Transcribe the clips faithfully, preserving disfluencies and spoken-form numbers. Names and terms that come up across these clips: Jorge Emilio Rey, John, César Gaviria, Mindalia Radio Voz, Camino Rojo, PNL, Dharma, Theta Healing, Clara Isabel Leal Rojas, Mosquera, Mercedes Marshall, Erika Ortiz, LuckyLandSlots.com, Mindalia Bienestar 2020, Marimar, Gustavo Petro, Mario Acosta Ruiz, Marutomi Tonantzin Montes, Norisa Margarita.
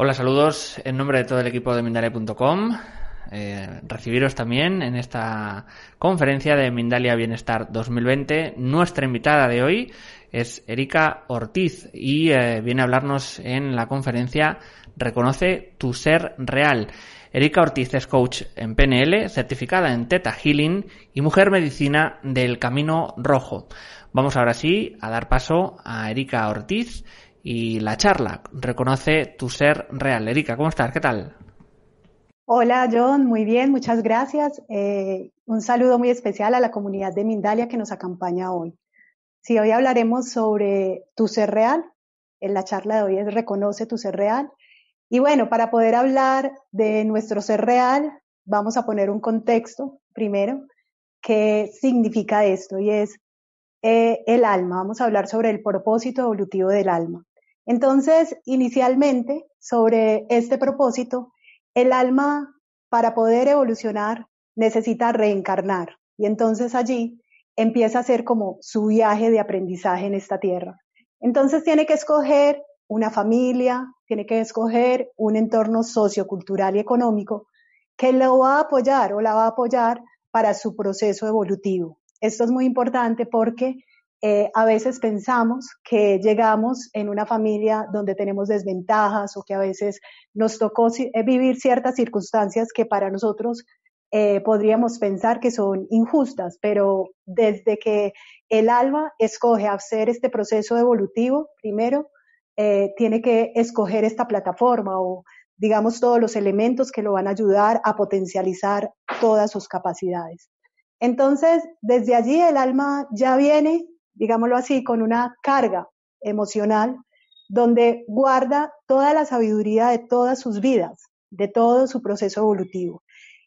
Hola, saludos en nombre de todo el equipo de Mindalia punto com. Eh, recibiros también en esta conferencia de Mindalia Bienestar dos mil veinte. Nuestra invitada de hoy es Erika Ortiz y eh, viene a hablarnos en la conferencia Reconoce tu ser real. Erika Ortiz es coach en P N L, certificada en Theta Healing y mujer medicina del Camino Rojo. Vamos ahora sí a dar paso a Erika Ortiz y la charla Reconoce tu ser real. Erika, ¿cómo estás? ¿Qué tal? Hola, John, muy bien, muchas gracias. Eh, un saludo muy especial a la comunidad de Mindalia que nos acompaña hoy. Sí, hoy hablaremos sobre tu ser real. En la charla de hoy es Reconoce tu ser real. Y bueno, para poder hablar de nuestro ser real, vamos a poner un contexto primero. ¿Qué significa esto? Y es eh, el alma. Vamos a hablar sobre el propósito evolutivo del alma. Entonces, inicialmente, sobre este propósito, el alma, para poder evolucionar, necesita reencarnar. Y entonces allí empieza a ser como su viaje de aprendizaje en esta tierra. Entonces tiene que escoger una familia, tiene que escoger un entorno sociocultural y económico que lo va a apoyar o la va a apoyar para su proceso evolutivo. Esto es muy importante porque eh, a veces pensamos que llegamos en una familia donde tenemos desventajas o que a veces nos tocó vivir ciertas circunstancias que para nosotros eh, podríamos pensar que son injustas, pero desde que el alma escoge hacer este proceso evolutivo, primero eh, tiene que escoger esta plataforma o digamos todos los elementos que lo van a ayudar a potencializar todas sus capacidades. Entonces, desde allí el alma ya viene, digámoslo así, con una carga emocional donde guarda toda la sabiduría de todas sus vidas, de todo su proceso evolutivo.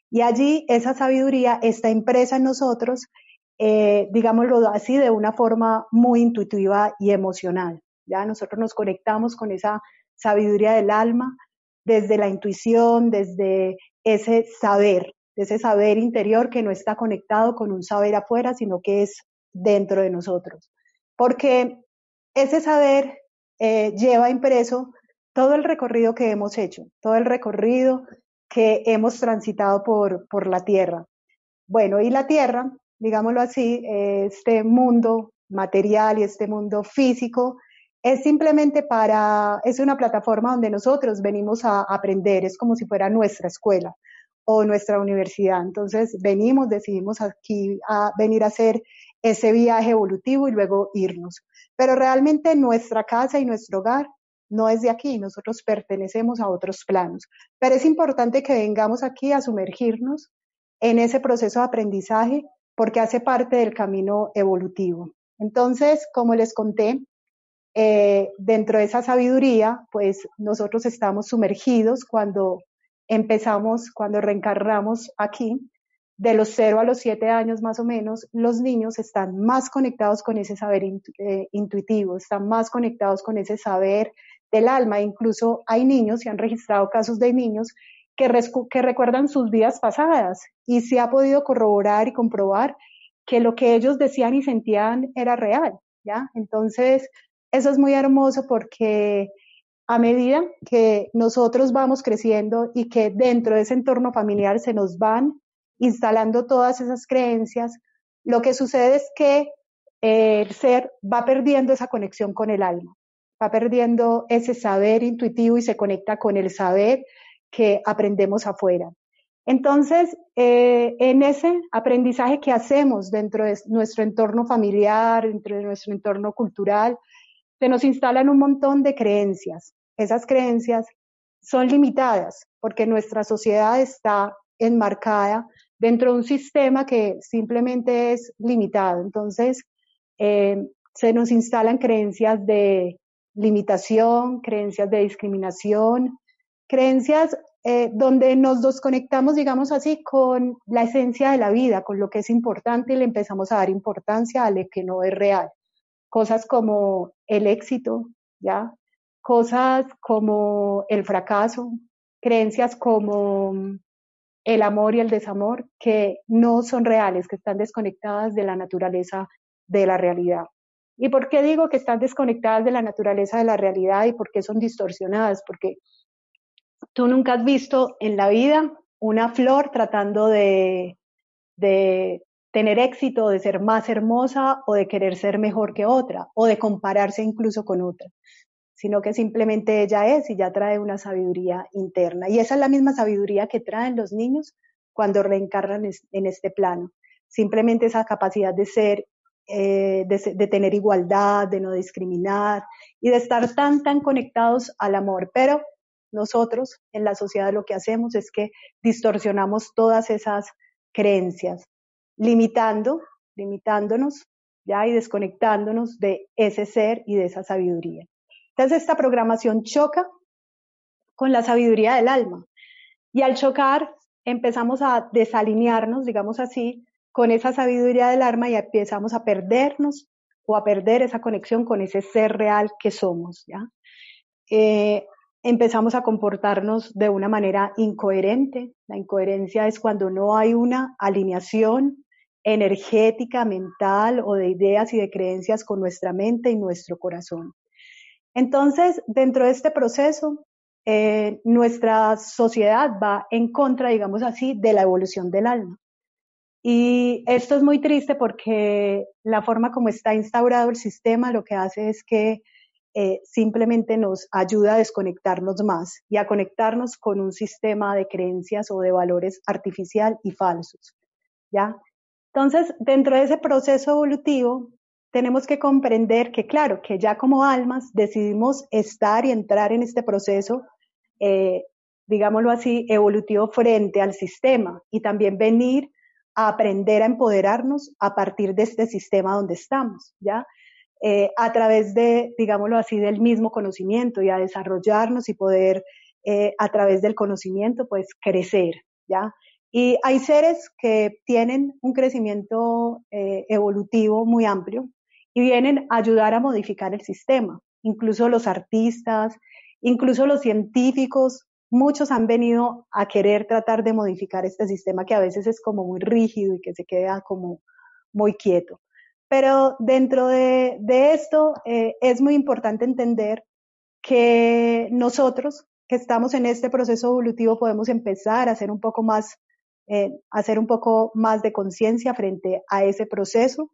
Y allí esa sabiduría está impresa en nosotros, eh, digámoslo así, de una forma muy intuitiva y emocional. Ya nosotros nos conectamos con esa sabiduría del alma desde la intuición, desde ese saber, ese saber interior que no está conectado con un saber afuera, sino que es dentro de nosotros. Porque ese saber eh, lleva impreso todo el recorrido que hemos hecho, todo el recorrido que hemos transitado por, por la Tierra. Bueno, y la Tierra, digámoslo así, eh, este mundo material y este mundo físico, es simplemente para, es una plataforma donde nosotros venimos a aprender, es como si fuera nuestra escuela o nuestra universidad. Entonces venimos, decidimos aquí a venir a hacer ese viaje evolutivo y luego irnos. Pero realmente nuestra casa y nuestro hogar no es de aquí, nosotros pertenecemos a otros planos. Pero es importante que vengamos aquí a sumergirnos en ese proceso de aprendizaje porque hace parte del camino evolutivo. Entonces, como les conté, eh, dentro de esa sabiduría, pues nosotros estamos sumergidos cuando empezamos, cuando reencarnamos aquí, de los cero a los siete años más o menos, los niños están más conectados con ese saber intu- eh, intuitivo, están más conectados con ese saber del alma. Incluso hay niños, se han registrado casos de niños que, rescu- que recuerdan sus vidas pasadas y se ha podido corroborar y comprobar que lo que ellos decían y sentían era real, ¿ya? Entonces, eso es muy hermoso porque a medida que nosotros vamos creciendo y que dentro de ese entorno familiar se nos van instalando todas esas creencias, lo que sucede es que el ser va perdiendo esa conexión con el alma, va perdiendo ese saber intuitivo y se conecta con el saber que aprendemos afuera. Entonces, eh, en ese aprendizaje que hacemos dentro de nuestro entorno familiar, dentro de nuestro entorno cultural, se nos instalan un montón de creencias. Esas creencias son limitadas porque nuestra sociedad está enmarcada dentro de un sistema que simplemente es limitado. Entonces, eh, se nos instalan creencias de limitación, creencias de discriminación, creencias eh, donde nos desconectamos, digamos así, con la esencia de la vida, con lo que es importante y le empezamos a dar importancia a lo que no es real. Cosas como el éxito, ¿ya? Cosas como el fracaso, creencias como el amor y el desamor, que no son reales, que están desconectadas de la naturaleza de la realidad. ¿Y por qué digo que están desconectadas de la naturaleza de la realidad y por qué son distorsionadas? Porque Tú nunca has visto en la vida una flor tratando de, de tener éxito, de ser más hermosa o de querer ser mejor que otra o de compararse incluso con otra, sino que simplemente ella es y ya trae una sabiduría interna. Y esa es la misma sabiduría que traen los niños cuando reencarnan en este plano. Simplemente esa capacidad de ser, eh, de, de tener igualdad, de no discriminar y de estar tan, tan conectados al amor. Pero nosotros en la sociedad lo que hacemos es que distorsionamos todas esas creencias, limitando, limitándonos ya y desconectándonos de ese ser y de esa sabiduría. Entonces esta programación choca con la sabiduría del alma y al chocar empezamos a desalinearnos, digamos así, con esa sabiduría del alma y empezamos a perdernos o a perder esa conexión con ese ser real que somos, ¿ya? Eh, empezamos a comportarnos de una manera incoherente. La incoherencia es cuando no hay una alineación energética, mental o de ideas y de creencias con nuestra mente y nuestro corazón. Entonces, dentro de este proceso, eh, nuestra sociedad va en contra, digamos así, de la evolución del alma. Y esto es muy triste porque la forma como está instaurado el sistema lo que hace es que eh, simplemente nos ayuda a desconectarnos más y a conectarnos con un sistema de creencias o de valores artificial y falsos, ¿ya? Entonces, dentro de ese proceso evolutivo, tenemos que comprender que, claro, que ya como almas decidimos estar y entrar en este proceso, eh, digámoslo así, evolutivo frente al sistema y también venir a aprender a empoderarnos a partir de este sistema donde estamos, ¿ya? Eh, a través de, digámoslo así, del mismo conocimiento y a desarrollarnos y poder, eh, a través del conocimiento, pues, crecer, ¿ya? Y hay seres que tienen un crecimiento eh, evolutivo muy amplio y vienen a ayudar a modificar el sistema. Incluso los artistas, incluso los científicos, muchos han venido a querer tratar de modificar este sistema que a veces es como muy rígido y que se queda como muy quieto. Pero dentro de, de esto eh, es muy importante entender que nosotros que estamos en este proceso evolutivo podemos empezar a hacer un poco más, eh, hacer un poco más de conciencia frente a ese proceso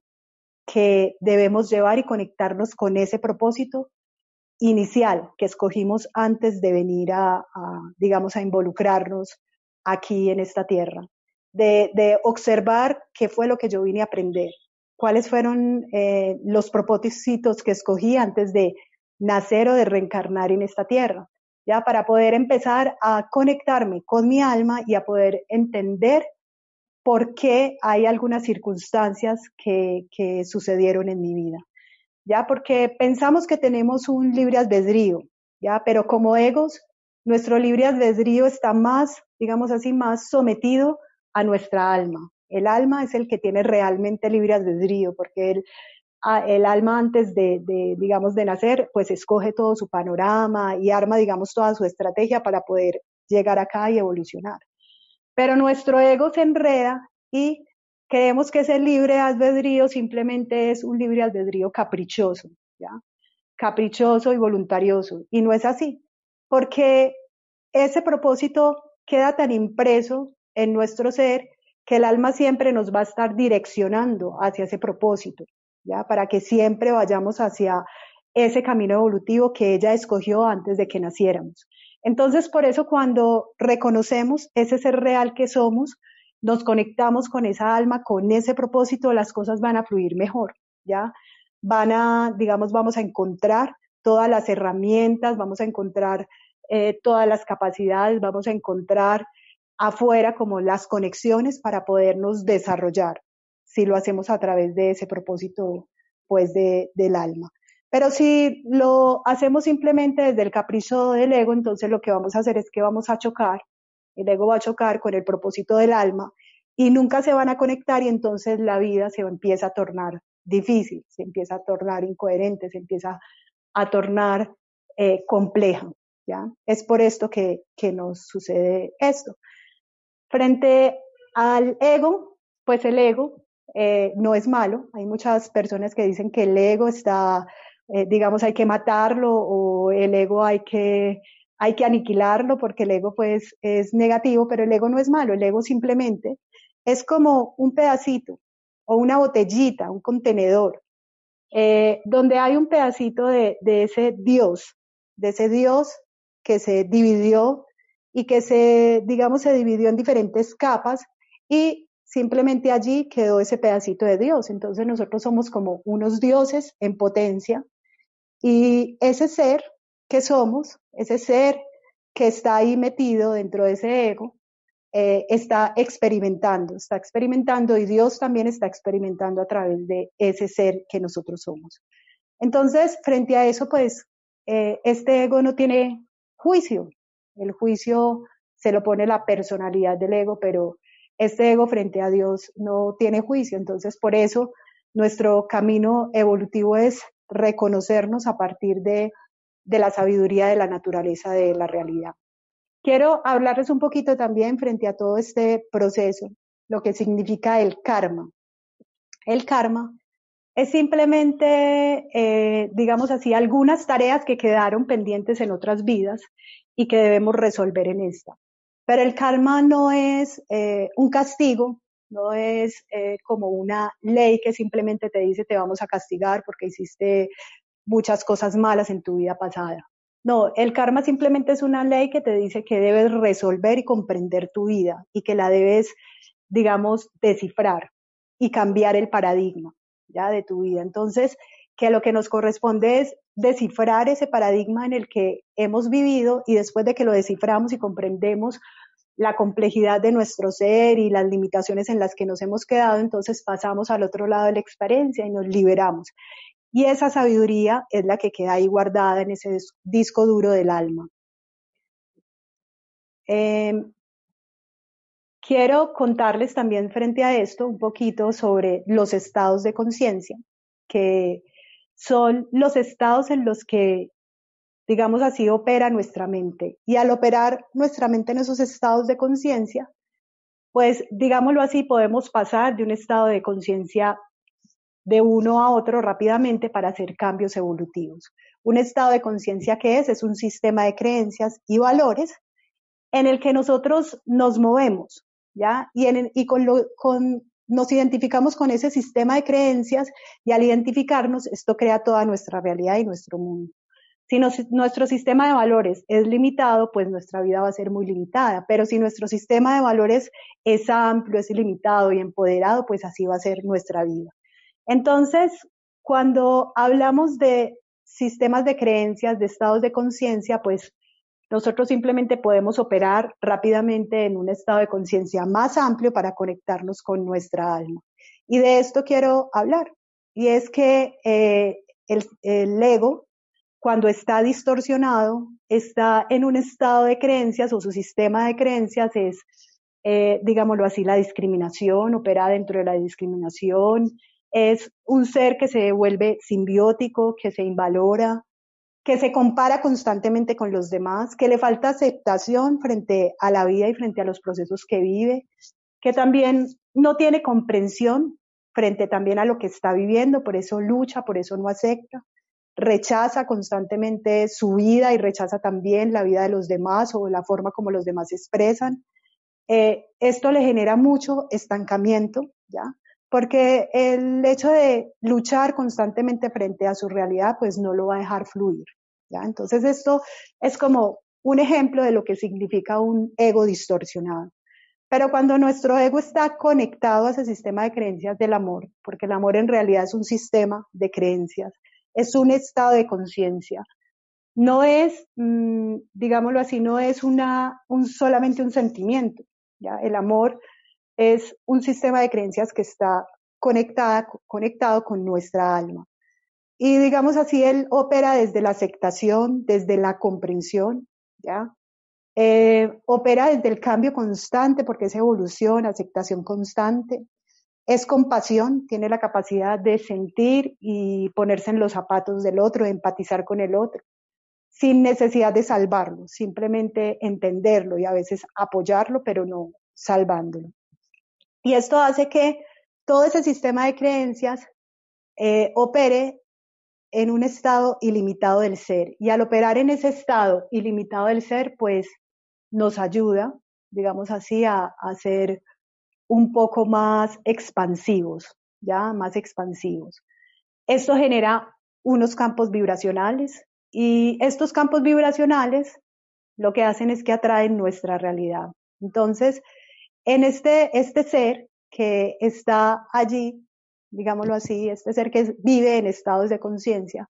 que debemos llevar y conectarnos con ese propósito inicial que escogimos antes de venir a, a, digamos, a involucrarnos aquí en esta tierra, de, de observar qué fue lo que yo vine a aprender, cuáles fueron eh, los propósitos que escogí antes de nacer o de reencarnar en esta tierra, ya para poder empezar a conectarme con mi alma y a poder entender por qué hay algunas circunstancias que, que sucedieron en mi vida. Ya porque pensamos que tenemos un libre albedrío, ya, pero como egos, nuestro libre albedrío está más, digamos así, más sometido a nuestra alma. El alma es el que tiene realmente libre albedrío, porque el, el alma antes de, de, digamos, de nacer, pues escoge todo su panorama y arma, digamos, toda su estrategia para poder llegar acá y evolucionar. Pero nuestro ego se enreda y creemos que ese libre albedrío simplemente es un libre albedrío caprichoso, ¿ya? Caprichoso y voluntarioso. Y no es así, porque ese propósito queda tan impreso en nuestro ser que el alma siempre nos va a estar direccionando hacia ese propósito, ¿ya? Para que siempre vayamos hacia ese camino evolutivo que ella escogió antes de que naciéramos. Entonces, por eso cuando reconocemos ese ser real que somos, nos conectamos con esa alma, con ese propósito, las cosas van a fluir mejor, ¿ya? Van a, digamos, vamos a encontrar todas las herramientas, vamos a encontrar eh, todas las capacidades, vamos a encontrar afuera como las conexiones para podernos desarrollar, si lo hacemos a través de ese propósito, pues, de, del alma. Pero si lo hacemos simplemente desde el capricho del ego, entonces lo que vamos a hacer es que vamos a chocar. El ego va a chocar con el propósito del alma y nunca se van a conectar y entonces la vida se empieza a tornar difícil, se empieza a tornar incoherente, se empieza a tornar eh, compleja, ¿ya? Es por esto que, que nos sucede esto. Frente al ego, pues el ego eh, no es malo. Hay muchas personas que dicen que el ego está, eh, digamos, hay que matarlo o el ego hay que hay que aniquilarlo porque el ego pues es negativo, pero el ego no es malo, el ego simplemente es como un pedacito o una botellita, un contenedor, eh, donde hay un pedacito de, de ese Dios, de ese Dios que se dividió y que se, digamos, se dividió en diferentes capas y simplemente allí quedó ese pedacito de Dios. Entonces nosotros somos como unos dioses en potencia y ese ser que somos, ese ser que está ahí metido dentro de ese ego, eh, está experimentando, está experimentando y Dios también está experimentando a través de ese ser que nosotros somos. Entonces, frente a eso, pues, eh, este ego no tiene juicio. El juicio se lo pone la personalidad del ego, pero este ego frente a Dios no tiene juicio. Entonces, por eso, nuestro camino evolutivo es reconocernos a partir de de la sabiduría de la naturaleza de la realidad. Quiero hablarles un poquito también frente a todo este proceso, lo que significa el karma. El karma es simplemente, eh, digamos así, algunas tareas que quedaron pendientes en otras vidas y que debemos resolver en esta. Pero el karma no es eh, un castigo, no es eh, como una ley que simplemente te dice te vamos a castigar porque hiciste muchas cosas malas en tu vida pasada. No, el karma simplemente es una ley que te dice que debes resolver y comprender tu vida y que la debes, digamos, descifrar y cambiar el paradigma, ¿ya?, de tu vida. Entonces, que lo que nos corresponde es descifrar ese paradigma en el que hemos vivido y después de que lo desciframos y comprendemos la complejidad de nuestro ser y las limitaciones en las que nos hemos quedado, entonces pasamos al otro lado de la experiencia y nos liberamos. Y esa sabiduría es la que queda ahí guardada en ese disco duro del alma. Eh, quiero contarles también frente a esto un poquito sobre los estados de conciencia, que son los estados en los que, digamos así, opera nuestra mente. Y al operar nuestra mente en esos estados de conciencia, pues, digámoslo así, podemos pasar de un estado de conciencia de uno a otro rápidamente para hacer cambios evolutivos. Un estado de conciencia que es, es un sistema de creencias y valores en el que nosotros nos movemos, ¿ya? Y, en, y con lo, con, nos identificamos con ese sistema de creencias y al identificarnos esto crea toda nuestra realidad y nuestro mundo. Si nos, nuestro sistema de valores es limitado, pues nuestra vida va a ser muy limitada, pero si nuestro sistema de valores es amplio, es ilimitado y empoderado, pues así va a ser nuestra vida. Entonces, cuando hablamos de sistemas de creencias, de estados de conciencia, pues nosotros simplemente podemos operar rápidamente en un estado de conciencia más amplio para conectarnos con nuestra alma. Y de esto quiero hablar. Y es que eh, el, el ego, cuando está distorsionado, está en un estado de creencias o su sistema de creencias es, eh, digámoslo así, la discriminación, opera dentro de la discriminación. Es un ser que se vuelve simbiótico, que se invalora, que se compara constantemente con los demás, que le falta aceptación frente a la vida y frente a los procesos que vive, que también no tiene comprensión frente también a lo que está viviendo, por eso lucha, por eso no acepta, rechaza constantemente su vida y rechaza también la vida de los demás o la forma como los demás se expresan. Eh, esto le genera mucho estancamiento, ¿ya?, porque el hecho de luchar constantemente frente a su realidad, pues no lo va a dejar fluir, ¿ya? Entonces esto es como un ejemplo de lo que significa un ego distorsionado. Pero cuando nuestro ego está conectado a ese sistema de creencias del amor, porque el amor en realidad es un sistema de creencias, es un estado de conciencia, no es, mmm, digámoslo así, no es una, un, solamente un sentimiento, ¿ya? El amor es un sistema de creencias que está conectada, conectado con nuestra alma. Y digamos así, él opera desde la aceptación, desde la comprensión, ¿ya? Eh, opera desde el cambio constante, porque es evolución, aceptación constante. Es compasión, tiene la capacidad de sentir y ponerse en los zapatos del otro, de empatizar con el otro, sin necesidad de salvarlo, simplemente entenderlo y a veces apoyarlo, pero no salvándolo. Y esto hace que todo ese sistema de creencias eh, opere en un estado ilimitado del ser. Y al operar en ese estado ilimitado del ser, pues nos ayuda, digamos así, a, a ser un poco más expansivos, ya más expansivos. Esto genera unos campos vibracionales y estos campos vibracionales lo que hacen es que atraen nuestra realidad. Entonces, en este, este ser que está allí, digámoslo así, este ser que vive en estados de conciencia,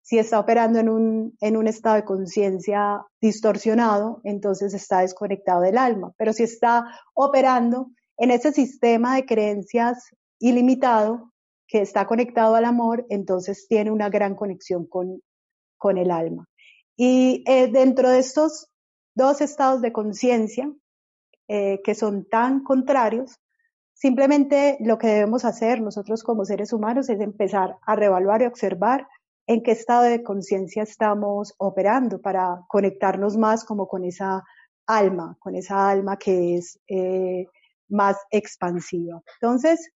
si está operando en un, en un estado de conciencia distorsionado, entonces está desconectado del alma. Pero si está operando en ese sistema de creencias ilimitado, que está conectado al amor, entonces tiene una gran conexión con, con el alma. Y eh, dentro de estos dos estados de conciencia, eh, que son tan contrarios, simplemente lo que debemos hacer nosotros como seres humanos es empezar a reevaluar y observar en qué estado de conciencia estamos operando para conectarnos más como con esa alma, con esa alma que es eh, más expansiva. Entonces,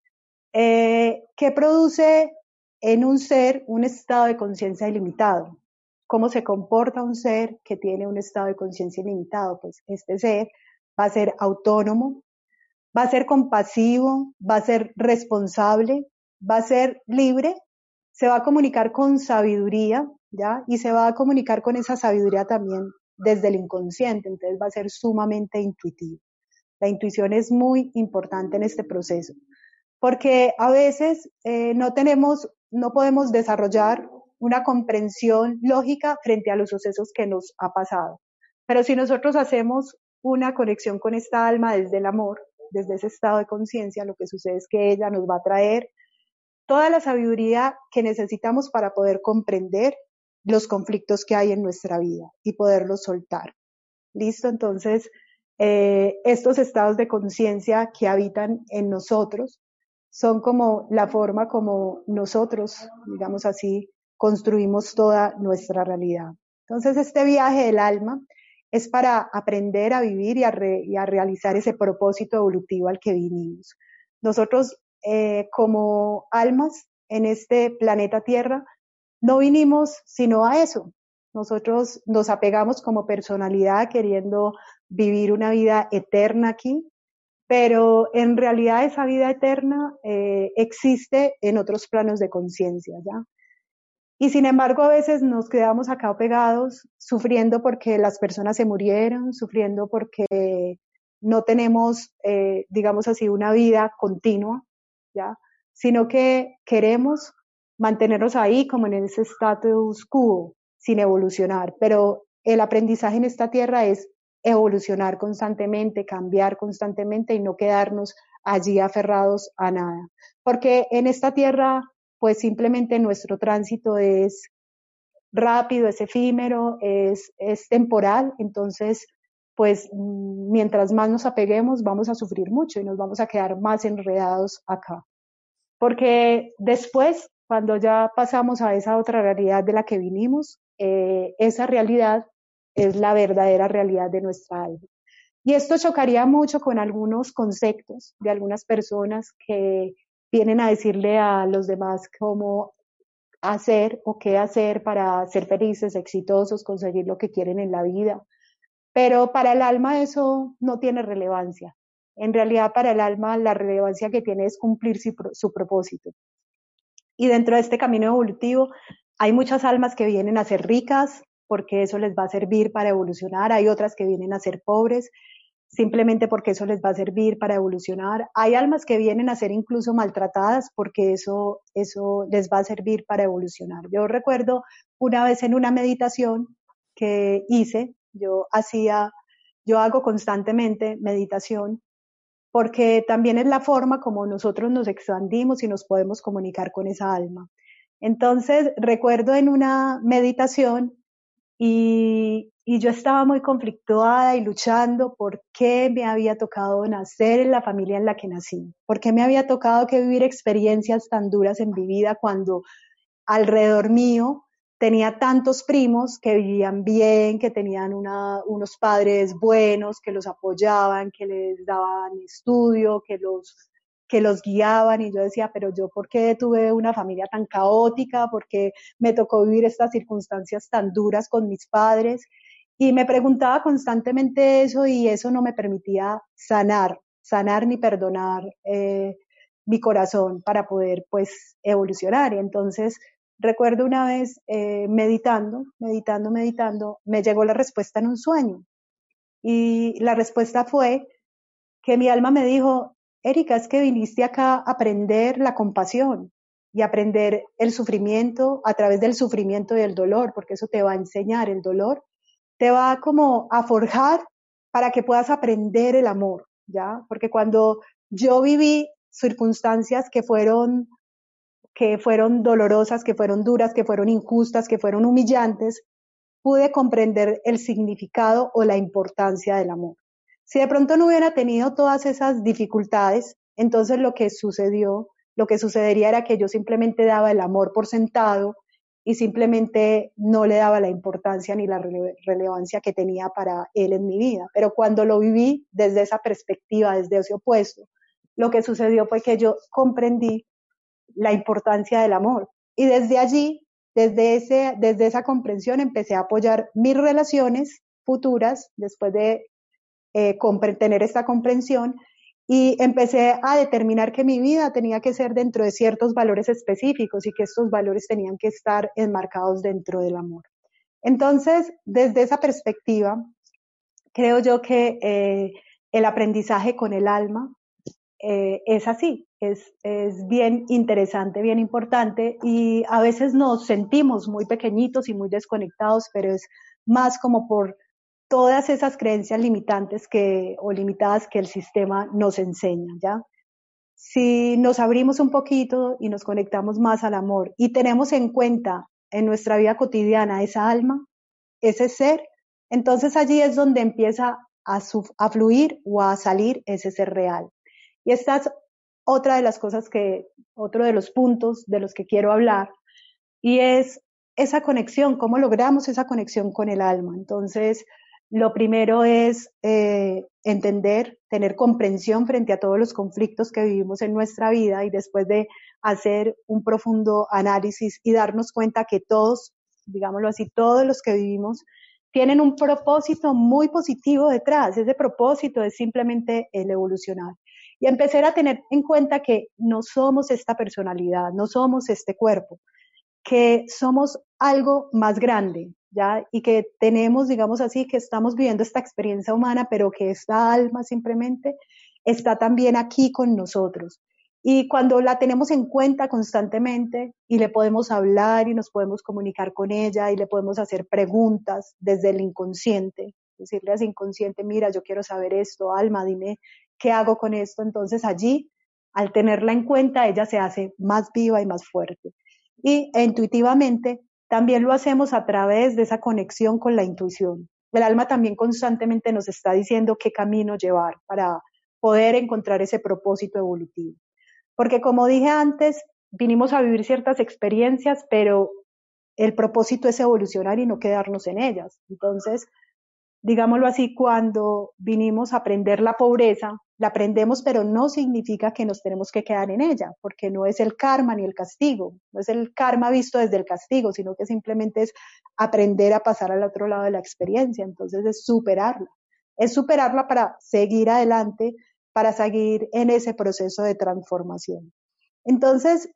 eh, ¿qué produce en un ser un estado de conciencia ilimitado? ¿Cómo se comporta un ser que tiene un estado de conciencia ilimitado? Pues este ser va a ser autónomo, va a ser compasivo, va a ser responsable, va a ser libre, se va a comunicar con sabiduría, ¿ya? Y se va a comunicar con esa sabiduría también desde el inconsciente, entonces va a ser sumamente intuitivo. La intuición es muy importante en este proceso, porque a veces eh, no tenemos, no podemos desarrollar una comprensión lógica frente a los sucesos que nos ha pasado. Pero si nosotros hacemos una conexión con esta alma desde el amor, desde ese estado de conciencia, lo que sucede es que ella nos va a traer toda la sabiduría que necesitamos para poder comprender los conflictos que hay en nuestra vida y poderlos soltar. ¿Listo? Entonces, eh, estos estados de conciencia que habitan en nosotros son como la forma como nosotros, digamos así, construimos toda nuestra realidad. Entonces, este viaje del alma es para aprender a vivir y a, re, y a realizar ese propósito evolutivo al que vinimos. Nosotros, eh, como almas en este planeta Tierra, no vinimos sino a eso. Nosotros nos apegamos como personalidad queriendo vivir una vida eterna aquí, pero en realidad esa vida eterna eh, existe en otros planos de conciencia, ¿ya? Y sin embargo a veces nos quedamos acá pegados, sufriendo porque las personas se murieron, sufriendo porque no tenemos, eh, digamos así, una vida continua, ¿ya? Sino que queremos mantenernos ahí como en ese status quo, sin evolucionar. Pero el aprendizaje en esta tierra es evolucionar constantemente, cambiar constantemente y no quedarnos allí aferrados a nada. Porque en esta tierra, pues simplemente nuestro tránsito es rápido, es efímero, es, es temporal, entonces pues mientras más nos apeguemos vamos a sufrir mucho y nos vamos a quedar más enredados acá. Porque después, cuando ya pasamos a esa otra realidad de la que vinimos, eh, esa realidad es la verdadera realidad de nuestra alma. Y esto chocaría mucho con algunos conceptos de algunas personas que vienen a decirle a los demás cómo hacer o qué hacer para ser felices, exitosos, conseguir lo que quieren en la vida. Pero para el alma eso no tiene relevancia. En realidad para el alma la relevancia que tiene es cumplir su, su propósito. Y dentro de este camino evolutivo hay muchas almas que vienen a ser ricas porque eso les va a servir para evolucionar. Hay otras que vienen a ser pobres, simplemente porque eso les va a servir para evolucionar. Hay almas que vienen a ser incluso maltratadas porque eso, eso les va a servir para evolucionar. Yo recuerdo una vez en una meditación que hice, yo hacía, yo hago constantemente meditación porque también es la forma como nosotros nos expandimos y nos podemos comunicar con esa alma. Entonces, recuerdo en una meditación y Y yo estaba muy conflictuada y luchando por qué me había tocado nacer en la familia en la que nací, por qué me había tocado que vivir experiencias tan duras en mi vida cuando alrededor mío tenía tantos primos que vivían bien, que tenían una, unos padres buenos, que los apoyaban, que les daban estudio, que los... que los guiaban, y yo decía, pero yo, ¿por qué tuve una familia tan caótica? ¿Por qué me tocó vivir estas circunstancias tan duras con mis padres? Y me preguntaba constantemente eso, y eso no me permitía sanar, sanar ni perdonar eh, mi corazón para poder, pues, evolucionar. Y entonces, recuerdo una vez eh, meditando, meditando, meditando, me llegó la respuesta en un sueño. Y la respuesta fue que mi alma me dijo, Erika, es que viniste acá a aprender la compasión y aprender el sufrimiento a través del sufrimiento y el dolor, porque eso te va a enseñar el dolor, te va como a forjar para que puedas aprender el amor, ¿ya? Porque cuando yo viví circunstancias que fueron, que fueron dolorosas, que fueron duras, que fueron injustas, que fueron humillantes, pude comprender el significado o la importancia del amor. Si de pronto no hubiera tenido todas esas dificultades, entonces lo que sucedió, lo que sucedería era que yo simplemente daba el amor por sentado y simplemente no le daba la importancia ni la rele- relevancia que tenía para él en mi vida. Pero cuando lo viví desde esa perspectiva, desde ese opuesto, lo que sucedió fue que yo comprendí la importancia del amor. Y desde allí, Desde, ese, desde esa comprensión empecé a apoyar mis relaciones futuras después de eh, compre- tener esta comprensión, y empecé a determinar que mi vida tenía que ser dentro de ciertos valores específicos y que estos valores tenían que estar enmarcados dentro del amor. Entonces, desde esa perspectiva, creo yo que eh, el aprendizaje con el alma eh, es así. Es, es bien interesante, bien importante, y a veces nos sentimos muy pequeñitos y muy desconectados, pero es más como por todas esas creencias limitantes que, o limitadas que el sistema nos enseña, ¿ya? Si nos abrimos un poquito y nos conectamos más al amor y tenemos en cuenta en nuestra vida cotidiana esa alma, ese ser, entonces allí es donde empieza a, su, a fluir o a salir ese ser real. Y estas Otra de las cosas que, otro de los puntos de los que quiero hablar, y es esa conexión, cómo logramos esa conexión con el alma. Entonces, lo primero es eh, entender, tener comprensión frente a todos los conflictos que vivimos en nuestra vida, y después de hacer un profundo análisis y darnos cuenta que todos, digámoslo así, todos los que vivimos tienen un propósito muy positivo detrás. Ese propósito es simplemente el evolucionar. Y empezar a tener en cuenta que no somos esta personalidad, no somos este cuerpo, que somos algo más grande, ¿ya? Y que tenemos, digamos así, que estamos viviendo esta experiencia humana, pero que esta alma simplemente está también aquí con nosotros. Y cuando la tenemos en cuenta constantemente y le podemos hablar y nos podemos comunicar con ella y le podemos hacer preguntas desde el inconsciente, decirle al inconsciente, mira, yo quiero saber esto, alma, dime, ¿qué hago con esto? Entonces allí, al tenerla en cuenta, ella se hace más viva y más fuerte. Y e, intuitivamente también lo hacemos a través de esa conexión con la intuición. El alma también constantemente nos está diciendo qué camino llevar para poder encontrar ese propósito evolutivo. Porque como dije antes, vinimos a vivir ciertas experiencias, pero el propósito es evolucionar y no quedarnos en ellas. Entonces, digámoslo así, cuando vinimos a aprender la pobreza, la aprendemos, pero no significa que nos tenemos que quedar en ella, porque no es el karma ni el castigo, no es el karma visto desde el castigo, sino que simplemente es aprender a pasar al otro lado de la experiencia. Entonces es superarla, es superarla para seguir adelante, para seguir en ese proceso de transformación. Entonces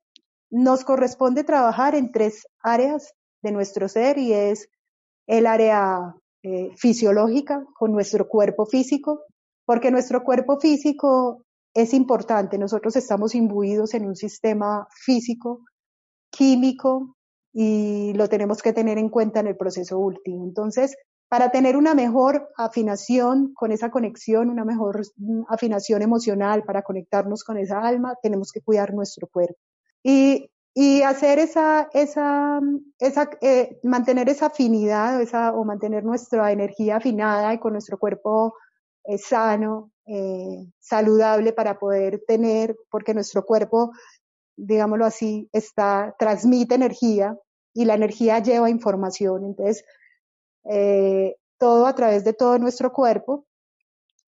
nos corresponde trabajar en tres áreas de nuestro ser, y es el área Eh, fisiológica, con nuestro cuerpo físico, porque nuestro cuerpo físico es importante. Nosotros estamos imbuidos en un sistema físico, químico, y lo tenemos que tener en cuenta en el proceso último. Entonces, para tener una mejor afinación con esa conexión, una mejor afinación emocional para conectarnos con esa alma, tenemos que cuidar nuestro cuerpo. Y Y hacer esa, esa, esa eh, mantener esa afinidad esa, o mantener nuestra energía afinada y con nuestro cuerpo eh, sano, eh, saludable, para poder tener, porque nuestro cuerpo, digámoslo así, está, transmite energía, y la energía lleva información. Entonces, eh, todo a través de todo nuestro cuerpo.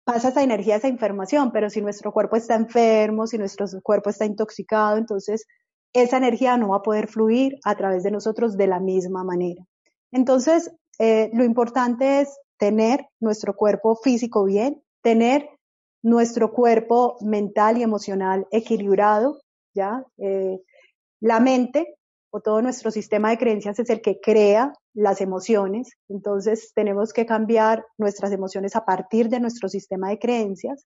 pasa esa energía, esa información, pero si nuestro cuerpo está enfermo, si nuestro cuerpo está intoxicado, entonces esa energía no va a poder fluir a través de nosotros de la misma manera. Entonces, eh, lo importante es tener nuestro cuerpo físico bien, tener nuestro cuerpo mental y emocional equilibrado, ¿ya? Eh, la mente o todo nuestro sistema de creencias es el que crea las emociones, entonces tenemos que cambiar nuestras emociones a partir de nuestro sistema de creencias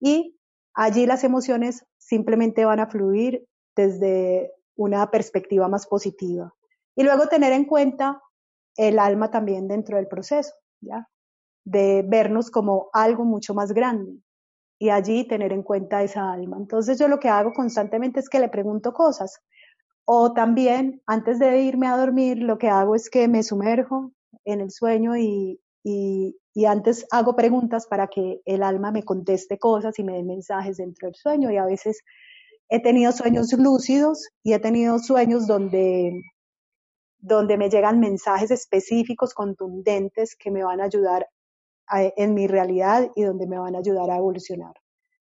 y allí las emociones simplemente van a fluir desde una perspectiva más positiva. Y luego tener en cuenta el alma también dentro del proceso, ¿ya? De vernos como algo mucho más grande y allí tener en cuenta esa alma. Entonces yo lo que hago constantemente es que le pregunto cosas o también antes de irme a dormir lo que hago es que me sumerjo en el sueño y, y, y antes hago preguntas para que el alma me conteste cosas y me dé mensajes dentro del sueño y a veces he tenido sueños lúcidos y he tenido sueños donde, donde me llegan mensajes específicos, contundentes, que me van a ayudar a, en mi realidad y donde me van a ayudar a evolucionar.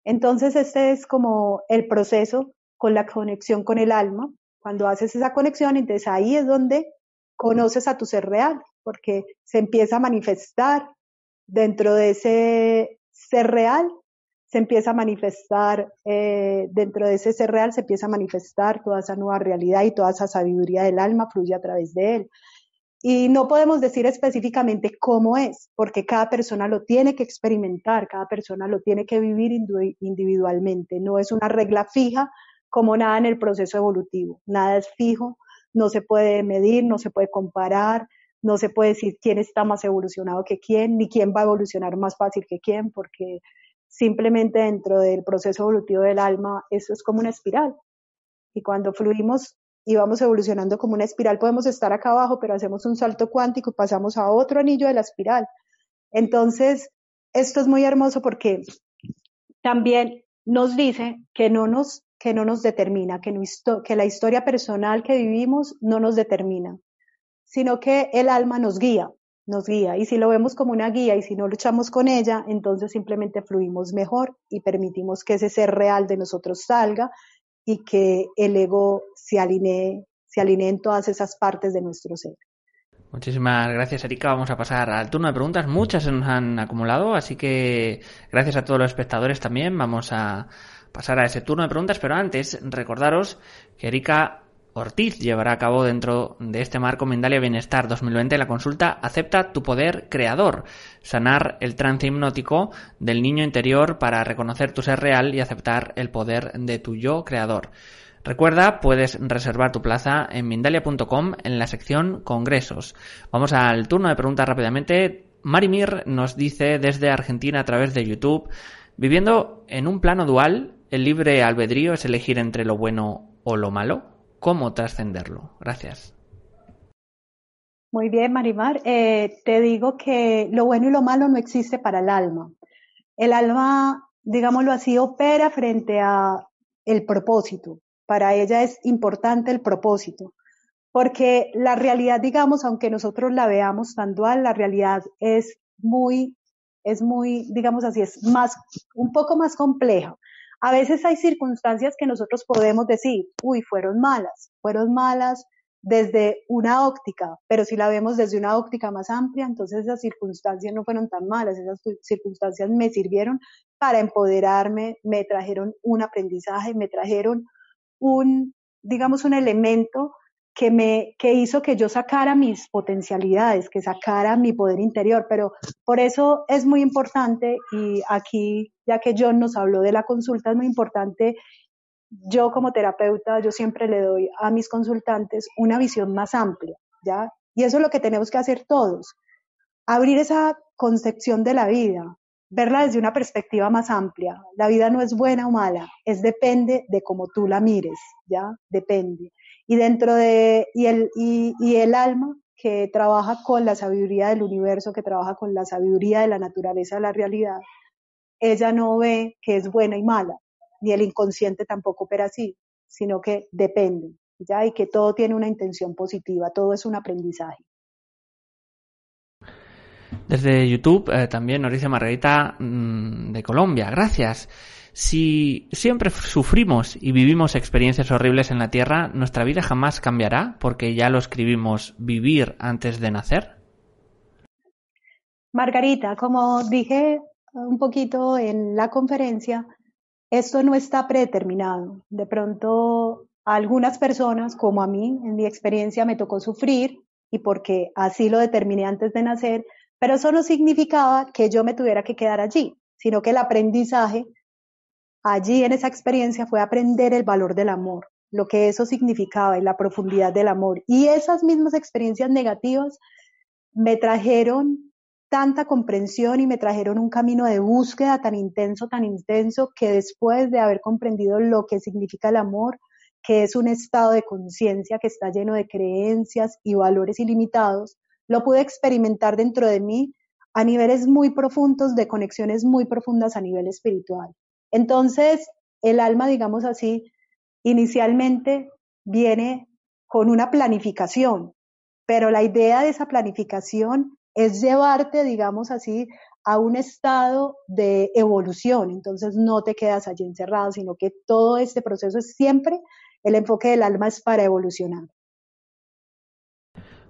Entonces este es como el proceso con la conexión con el alma. Cuando haces esa conexión, entonces ahí es donde conoces a tu ser real, porque se empieza a manifestar dentro de ese ser real, se empieza a manifestar, eh, dentro de ese ser real se empieza a manifestar toda esa nueva realidad y toda esa sabiduría del alma fluye a través de él. Y no podemos decir específicamente cómo es, porque cada persona lo tiene que experimentar, cada persona lo tiene que vivir individualmente, no es una regla fija como nada en el proceso evolutivo, nada es fijo, no se puede medir, no se puede comparar, no se puede decir quién está más evolucionado que quién, ni quién va a evolucionar más fácil que quién, porque simplemente dentro del proceso evolutivo del alma, eso es como una espiral. Y cuando fluimos y vamos evolucionando como una espiral, podemos estar acá abajo, pero hacemos un salto cuántico y pasamos a otro anillo de la espiral. Entonces, esto es muy hermoso porque también nos dice que no nos, que no nos determina, que, no, que la historia personal que vivimos no nos determina, sino que el alma nos guía. nos guía, y si lo vemos como una guía y si no luchamos con ella, entonces simplemente fluimos mejor y permitimos que ese ser real de nosotros salga y que el ego se alinee, se alinee en todas esas partes de nuestro ser. Muchísimas gracias, Erika. Vamos a pasar al turno de preguntas. Muchas se nos han acumulado, así que gracias a todos los espectadores también. Vamos a pasar a ese turno de preguntas, pero antes recordaros que Erika Ortiz llevará a cabo dentro de este marco Mindalia Bienestar dos mil veinte la consulta Acepta tu poder creador, sanar el trance hipnótico del niño interior para reconocer tu ser real y aceptar el poder de tu yo creador. Recuerda, puedes reservar tu plaza en mindalia punto com en la sección Congresos. Vamos al turno de preguntas rápidamente. Marimar nos dice desde Argentina a través de YouTube, viviendo en un plano dual, ¿el libre albedrío es elegir entre lo bueno o lo malo? ¿Cómo trascenderlo? Gracias. Muy bien, Marimar. Eh, te digo que lo bueno y lo malo no existe para el alma. El alma, digámoslo así, opera frente a el propósito. Para ella es importante el propósito. Porque la realidad, digamos, aunque nosotros la veamos tan dual, la realidad es muy, es muy, digamos así, es más, un poco más compleja. A veces hay circunstancias que nosotros podemos decir, uy, fueron malas, fueron malas desde una óptica, pero si la vemos desde una óptica más amplia, entonces esas circunstancias no fueron tan malas, esas circunstancias me sirvieron para empoderarme, me trajeron un aprendizaje, me trajeron un, digamos, un elemento que me, que hizo que yo sacara mis potencialidades, que sacara mi poder interior, pero por eso es muy importante y aquí, ya que John nos habló de la consulta, es muy importante, yo como terapeuta, yo siempre le doy a mis consultantes una visión más amplia, ¿ya? Y eso es lo que tenemos que hacer todos, abrir esa concepción de la vida, verla desde una perspectiva más amplia. La vida no es buena o mala, es depende de cómo tú la mires, ¿ya? Depende. Y dentro de, y el, y, y el alma que trabaja con la sabiduría del universo, que trabaja con la sabiduría de la naturaleza, de la realidad, ella no ve que es buena y mala, ni el inconsciente tampoco opera así, sino que depende, ¿ya? Y que todo tiene una intención positiva, todo es un aprendizaje. Desde YouTube, eh, también Norisa Margarita mmm, de Colombia. Gracias. Si siempre sufrimos y vivimos experiencias horribles en la Tierra, ¿nuestra vida jamás cambiará porque ya lo escribimos vivir antes de nacer? Margarita, como dije un poquito en la conferencia, esto no está predeterminado. De pronto, a algunas personas, como a mí, en mi experiencia me tocó sufrir y porque así lo determiné antes de nacer, pero eso no significaba que yo me tuviera que quedar allí, sino que el aprendizaje allí en esa experiencia fue aprender el valor del amor, lo que eso significaba y la profundidad del amor. Y esas mismas experiencias negativas me trajeron tanta comprensión y me trajeron un camino de búsqueda tan intenso, tan intenso, que después de haber comprendido lo que significa el amor, que es un estado de conciencia que está lleno de creencias y valores ilimitados, lo pude experimentar dentro de mí a niveles muy profundos, de conexiones muy profundas a nivel espiritual. Entonces, el alma, digamos así, inicialmente viene con una planificación, pero la idea de esa planificación es llevarte, digamos así, a un estado de evolución. Entonces, no te quedas allí encerrado, sino que todo este proceso es siempre, el enfoque del alma es para evolucionar.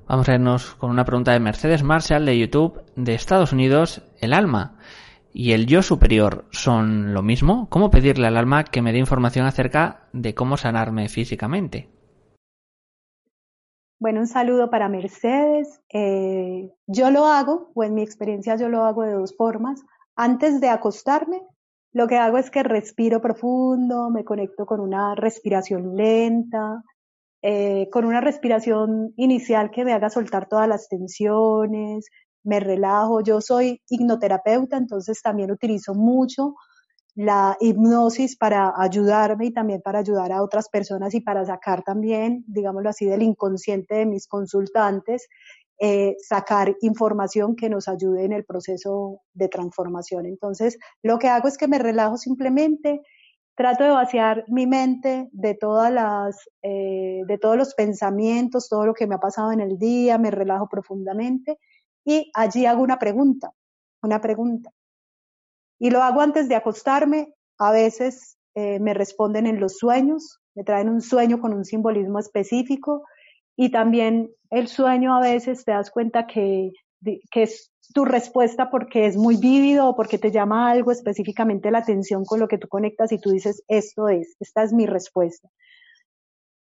Vamos a irnos con una pregunta de Mercedes Marshall de YouTube, de Estados Unidos. El alma y el yo superior, ¿son lo mismo? ¿Cómo pedirle al alma que me dé información acerca de cómo sanarme físicamente? Bueno, un saludo para Mercedes. Eh, yo lo hago, o en mi experiencia yo lo hago de dos formas. Antes de acostarme, lo que hago es que respiro profundo, me conecto con una respiración lenta, eh, con una respiración inicial que me haga soltar todas las tensiones, me relajo. Yo soy hipnoterapeuta, entonces también utilizo mucho la hipnosis para ayudarme y también para ayudar a otras personas y para sacar también, digámoslo así, del inconsciente de mis consultantes, eh, sacar información que nos ayude en el proceso de transformación. Entonces, lo que hago es que me relajo simplemente, trato de vaciar mi mente de todas las, eh, de todos los pensamientos, todo lo que me ha pasado en el día, me relajo profundamente. Y allí hago una pregunta, una pregunta. Y lo hago antes de acostarme. A veces eh, me responden en los sueños, me traen un sueño con un simbolismo específico. Y también el sueño a veces te das cuenta que, que es tu respuesta porque es muy vívido o porque te llama algo específicamente la atención con lo que tú conectas y tú dices, esto es, esta es mi respuesta.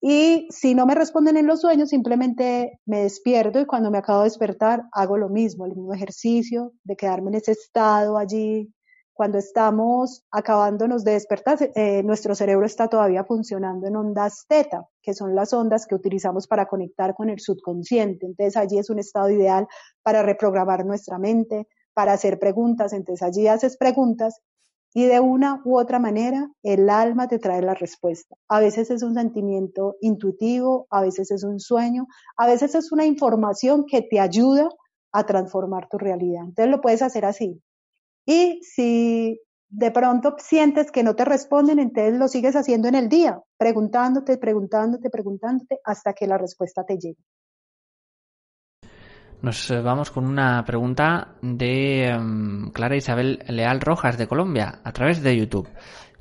Y si no me responden en los sueños, simplemente me despierto y cuando me acabo de despertar hago lo mismo, el mismo ejercicio de quedarme en ese estado allí. Cuando estamos acabándonos de despertar, eh, nuestro cerebro está todavía funcionando en ondas teta, que son las ondas que utilizamos para conectar con el subconsciente. Entonces allí es un estado ideal para reprogramar nuestra mente, para hacer preguntas. Entonces allí haces preguntas. Y de una u otra manera, el alma te trae la respuesta. A veces es un sentimiento intuitivo, a veces es un sueño, a veces es una información que te ayuda a transformar tu realidad. Entonces lo puedes hacer así. Y si de pronto sientes que no te responden, entonces lo sigues haciendo en el día, preguntándote, preguntándote, preguntándote, hasta que la respuesta te llegue. Nos vamos con una pregunta de um, Clara Isabel Leal Rojas de Colombia, a través de YouTube.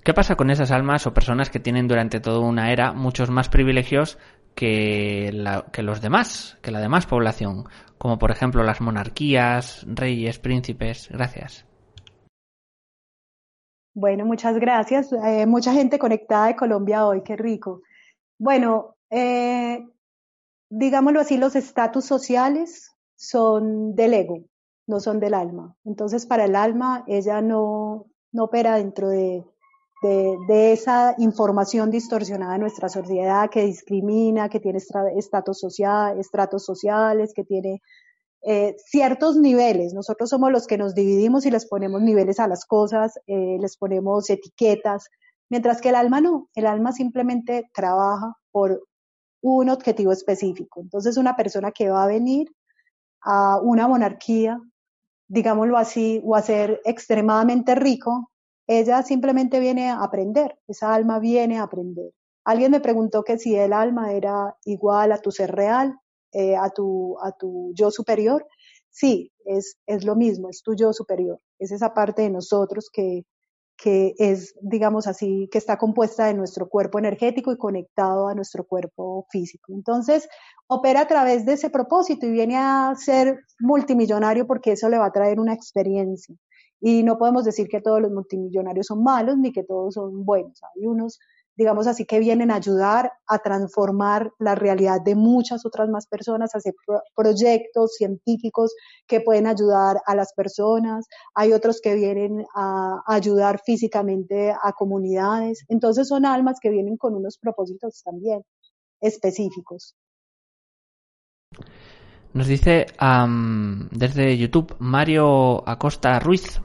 ¿Qué pasa con esas almas o personas que tienen durante toda una era muchos más privilegios que, la, que los demás, que la demás población? Como por ejemplo las monarquías, reyes, príncipes. Gracias. Bueno, muchas gracias. Eh, mucha gente conectada de Colombia hoy, qué rico. Bueno, eh, digámoslo así, los estatus sociales son del ego, no son del alma. Entonces, para el alma, ella no, no opera dentro de, de, de esa información distorsionada de nuestra sociedad que discrimina, que tiene estratos social, estratos sociales, que tiene eh, ciertos niveles. Nosotros somos los que nos dividimos y les ponemos niveles a las cosas, eh, les ponemos etiquetas, mientras que el alma no. El alma simplemente trabaja por un objetivo específico. Entonces, una persona que va a venir a una monarquía, digámoslo así, o a ser extremadamente rico, ella simplemente viene a aprender, esa alma viene a aprender. Alguien me preguntó que si el alma era igual a tu ser real, eh, a tu, a tu yo superior. sí, es, es lo mismo, es tu yo superior, es esa parte de nosotros que, que es, digamos así, que está compuesta de nuestro cuerpo energético y conectado a nuestro cuerpo físico. Entonces, opera a través de ese propósito y viene a ser multimillonario porque eso le va a traer una experiencia. Y no podemos decir que todos los multimillonarios son malos ni que todos son buenos. Hay unos, digamos así, que vienen a ayudar a transformar la realidad de muchas otras más personas, a hacer pro- proyectos científicos que pueden ayudar a las personas. Hay otros que vienen a ayudar físicamente a comunidades. Entonces son almas que vienen con unos propósitos también específicos. Nos dice um, desde YouTube Mario Acosta Ruiz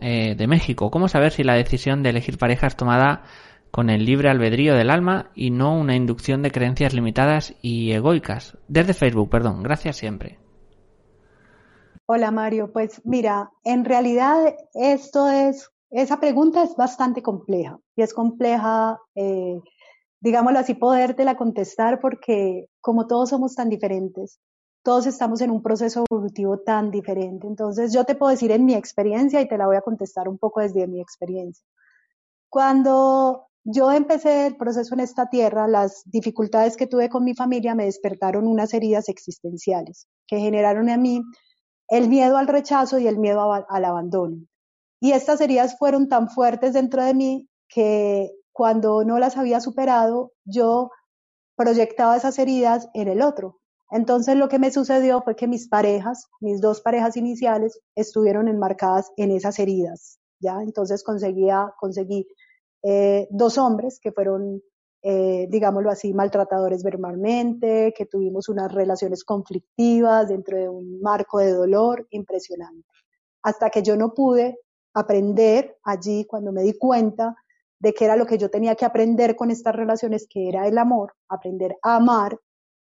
eh, de México. ¿Cómo saber si la decisión de elegir pareja es tomada con el libre albedrío del alma y no una inducción de creencias limitadas y egoicas? Desde Facebook, perdón. Gracias siempre. Hola Mario, pues mira, en realidad esto es, esa pregunta es bastante compleja y es compleja, eh, digámoslo así, podértela contestar porque como todos somos tan diferentes, todos estamos en un proceso evolutivo tan diferente. Entonces yo te puedo decir en mi experiencia y te la voy a contestar un poco desde mi experiencia. Cuando yo empecé el proceso en esta tierra, las dificultades que tuve con mi familia me despertaron unas heridas existenciales que generaron en mí el miedo al rechazo y el miedo a, al abandono. Y estas heridas fueron tan fuertes dentro de mí que cuando no las había superado, yo proyectaba esas heridas en el otro. Entonces lo que me sucedió fue que mis parejas, mis dos parejas iniciales, estuvieron enmarcadas en esas heridas, ¿ya? Entonces conseguía, conseguí eh, dos hombres que fueron, eh, digámoslo así, maltratadores verbalmente, que tuvimos unas relaciones conflictivas dentro de un marco de dolor impresionante. Hasta que yo no pude aprender allí, cuando me di cuenta de que era lo que yo tenía que aprender con estas relaciones, que era el amor, aprender a amar,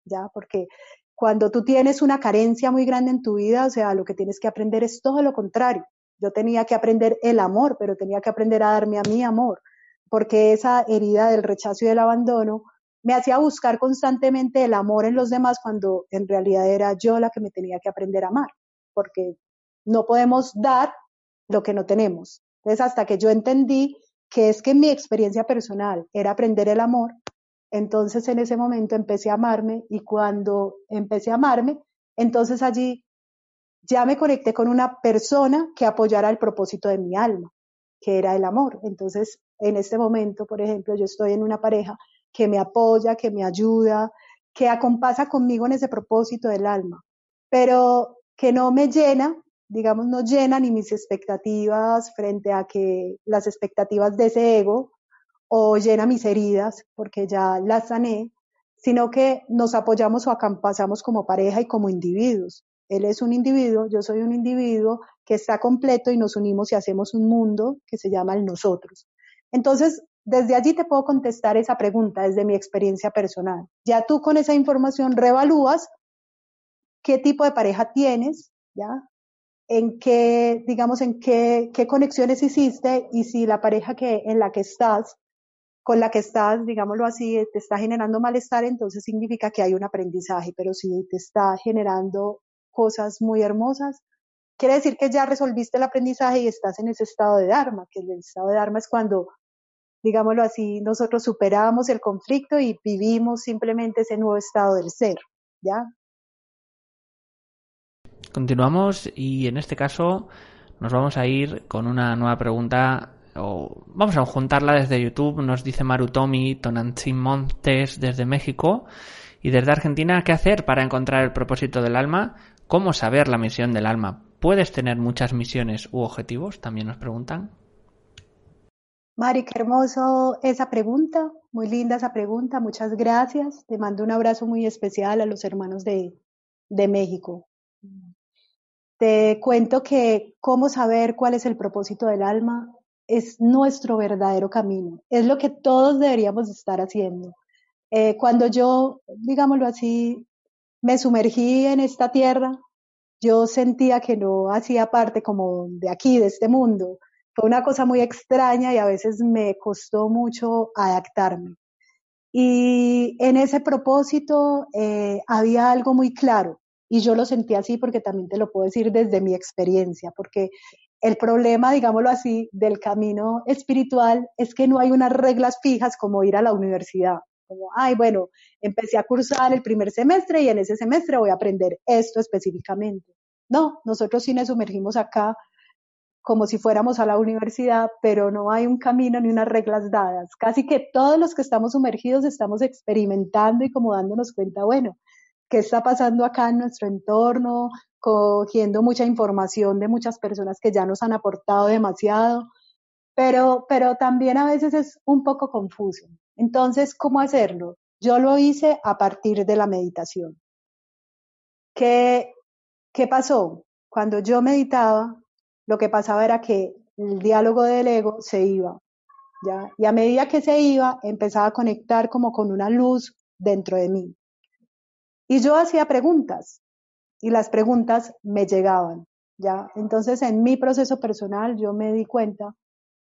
¿ya? Porque cuando tú tienes una carencia muy grande en tu vida, o sea, lo que tienes que aprender es todo lo contrario. Yo tenía que aprender el amor, pero tenía que aprender a darme a mí amor, porque esa herida del rechazo y del abandono me hacía buscar constantemente el amor en los demás cuando en realidad era yo la que me tenía que aprender a amar, porque no podemos dar lo que no tenemos. Entonces, hasta que yo entendí que es que mi experiencia personal era aprender el amor, entonces en ese momento empecé a amarme y cuando empecé a amarme, entonces allí ya me conecté con una persona que apoyara el propósito de mi alma, que era el amor. Entonces en este momento, por ejemplo, yo estoy en una pareja que me apoya, que me ayuda, que acompasa conmigo en ese propósito del alma, pero que no me llena, digamos, no llena ni mis expectativas frente a que las expectativas de ese ego, o llena mis heridas, porque ya las sané, sino que nos apoyamos o acampasamos como pareja y como individuos. Él es un individuo, yo soy un individuo que está completo y nos unimos y hacemos un mundo que se llama el nosotros. Entonces, desde allí te puedo contestar esa pregunta desde mi experiencia personal. Ya tú con esa información reevalúas qué tipo de pareja tienes, ¿ya? En qué, digamos, en qué, qué conexiones hiciste y si la pareja que, en la que estás con la que estás, digámoslo así, te está generando malestar, entonces significa que hay un aprendizaje, pero si te está generando cosas muy hermosas, quiere decir que ya resolviste el aprendizaje y estás en ese estado de Dharma, que el estado de Dharma es cuando, digámoslo así, nosotros superamos el conflicto y vivimos simplemente ese nuevo estado del ser, ¿ya? Continuamos y en este caso nos vamos a ir con una nueva pregunta. O vamos a juntarla desde YouTube. Nos dice Marutomi Tonantzin Montes desde México y desde Argentina. ¿Qué hacer para encontrar el propósito del alma? ¿Cómo saber la misión del alma? ¿Puedes tener muchas misiones u objetivos? También nos preguntan. Mari, qué hermoso esa pregunta. Muy linda esa pregunta. Muchas gracias. Te mando un abrazo muy especial a los hermanos de, de México. Te cuento que cómo saber cuál es el propósito del alma es nuestro verdadero camino, es lo que todos deberíamos estar haciendo. Eh, cuando yo, digámoslo así, me sumergí en esta tierra, yo sentía que no hacía parte como de aquí, de este mundo. Fue una cosa muy extraña y a veces me costó mucho adaptarme. Y en ese propósito eh, había algo muy claro, Y yo lo sentí así porque también te lo puedo decir desde mi experiencia, porque el problema, digámoslo así, del camino espiritual es que no hay unas reglas fijas como ir a la universidad. Como, ay, bueno, empecé a cursar el primer semestre y en ese semestre voy a aprender esto específicamente. No, nosotros sí nos sumergimos acá como si fuéramos a la universidad, pero no hay un camino ni unas reglas dadas. Casi que todos los que estamos sumergidos estamos experimentando y como dándonos cuenta, bueno, qué está pasando acá en nuestro entorno, cogiendo mucha información de muchas personas que ya nos han aportado demasiado, pero, pero también a veces es un poco confuso. Entonces, ¿cómo hacerlo? Yo lo hice a partir de la meditación. ¿Qué, qué pasó? Cuando yo meditaba, lo que pasaba era que el diálogo del ego se iba, ¿ya? Y a medida que se iba, empezaba a conectar como con una luz dentro de mí. Y yo hacía preguntas, y las preguntas me llegaban, ¿ya? Entonces, en mi proceso personal, yo me di cuenta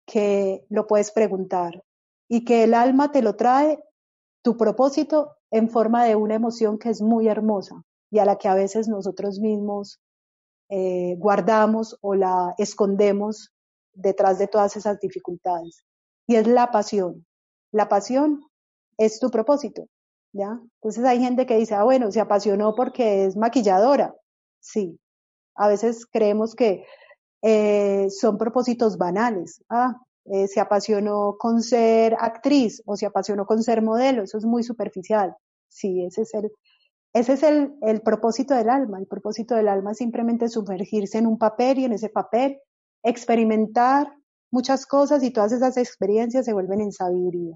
que lo puedes preguntar, y que el alma te lo trae, tu propósito, en forma de una emoción que es muy hermosa, y a la que a veces nosotros mismos eh, guardamos o la escondemos detrás de todas esas dificultades. Y es la pasión. La pasión es tu propósito. ¿Ya? Entonces hay gente que dice, ah, bueno, se apasionó porque es maquilladora. Sí, a veces creemos que eh, son propósitos banales. Ah, eh, se apasionó con ser actriz o se apasionó con ser modelo, eso es muy superficial. Sí, ese es el, ese es el, el propósito del alma. El propósito del alma es simplemente sumergirse en un papel y en ese papel experimentar muchas cosas y todas esas experiencias se vuelven en sabiduría.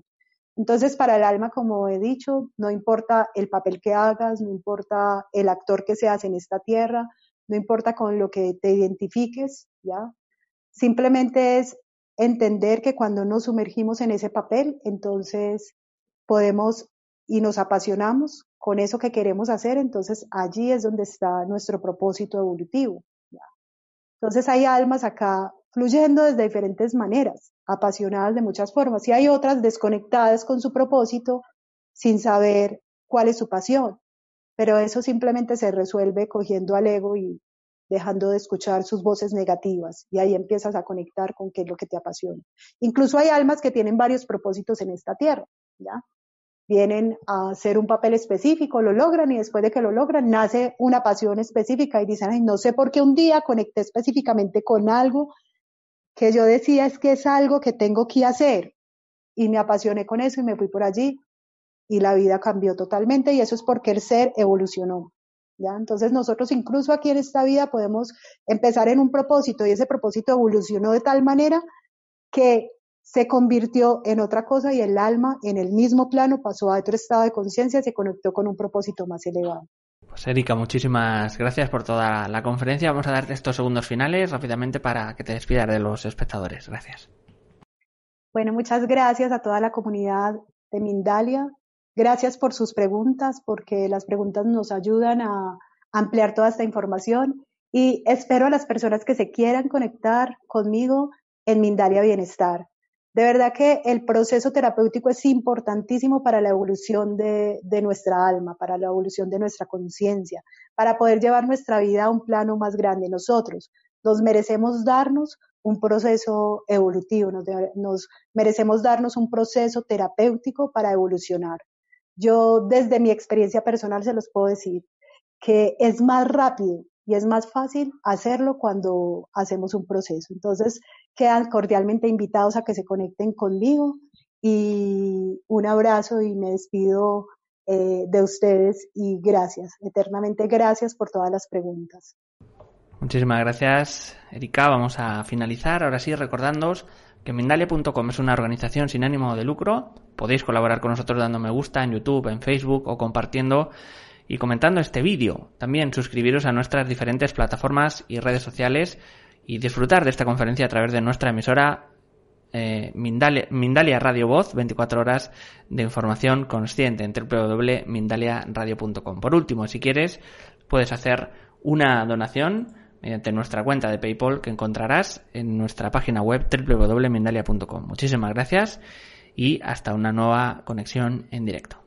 Entonces, para el alma, como he dicho, no importa el papel que hagas, no importa el actor que seas en esta tierra, no importa con lo que te identifiques, ¿ya? Simplemente es entender que cuando nos sumergimos en ese papel, entonces podemos y nos apasionamos con eso que queremos hacer, entonces allí es donde está nuestro propósito evolutivo, ¿ya? Entonces hay almas acá fluyendo desde diferentes maneras, apasionadas de muchas formas, y hay otras desconectadas con su propósito sin saber cuál es su pasión, pero eso simplemente se resuelve cogiendo al ego y dejando de escuchar sus voces negativas, y ahí empiezas a conectar con qué es lo que te apasiona. Incluso hay almas que tienen varios propósitos en esta tierra, ¿ya? Vienen a hacer un papel específico, lo logran, y después de que lo logran, nace una pasión específica, y dicen, ay, no sé por qué un día conecté específicamente con algo que yo decía es que es algo que tengo que hacer, y me apasioné con eso y me fui por allí, y la vida cambió totalmente, y eso es porque el ser evolucionó, ¿ya? Entonces nosotros incluso aquí en esta vida podemos empezar en un propósito, y ese propósito evolucionó de tal manera que se convirtió en otra cosa, y el alma en el mismo plano pasó a otro estado de conciencia y se conectó con un propósito más elevado. Pues Erika, muchísimas gracias por toda la conferencia. Vamos a darte estos segundos finales rápidamente para que te despidas de los espectadores. Gracias. Bueno, muchas gracias a toda la comunidad de Mindalia. Gracias por sus preguntas, porque las preguntas nos ayudan a ampliar toda esta información. Y espero a las personas que se quieran conectar conmigo en Mindalia Bienestar. De verdad que el proceso terapéutico es importantísimo para la evolución de, de nuestra alma, para la evolución de nuestra conciencia, para poder llevar nuestra vida a un plano más grande. Nosotros nos merecemos darnos un proceso evolutivo, nos, nos merecemos darnos un proceso terapéutico para evolucionar. Yo desde mi experiencia personal se los puedo decir que es más rápido y es más fácil hacerlo cuando hacemos un proceso. Entonces, quedan cordialmente invitados a que se conecten conmigo, y un abrazo, y me despido eh, de ustedes, y gracias, eternamente gracias por todas las preguntas. Muchísimas gracias, Erika. Vamos a finalizar ahora sí recordándoos que Mindalia punto com es una organización sin ánimo de lucro. Podéis colaborar con nosotros dando me gusta en YouTube, en Facebook o compartiendo y comentando este vídeo. También suscribiros a nuestras diferentes plataformas y redes sociales y disfrutar de esta conferencia a través de nuestra emisora eh, Mindalia, Mindalia Radio Voz, veinticuatro horas de información consciente en doble u doble u doble u punto mindalia radio punto com. Por último, si quieres, puedes hacer una donación mediante nuestra cuenta de PayPal que encontrarás en nuestra página web doble u doble u doble u punto mindalia punto com. Muchísimas gracias y hasta una nueva conexión en directo.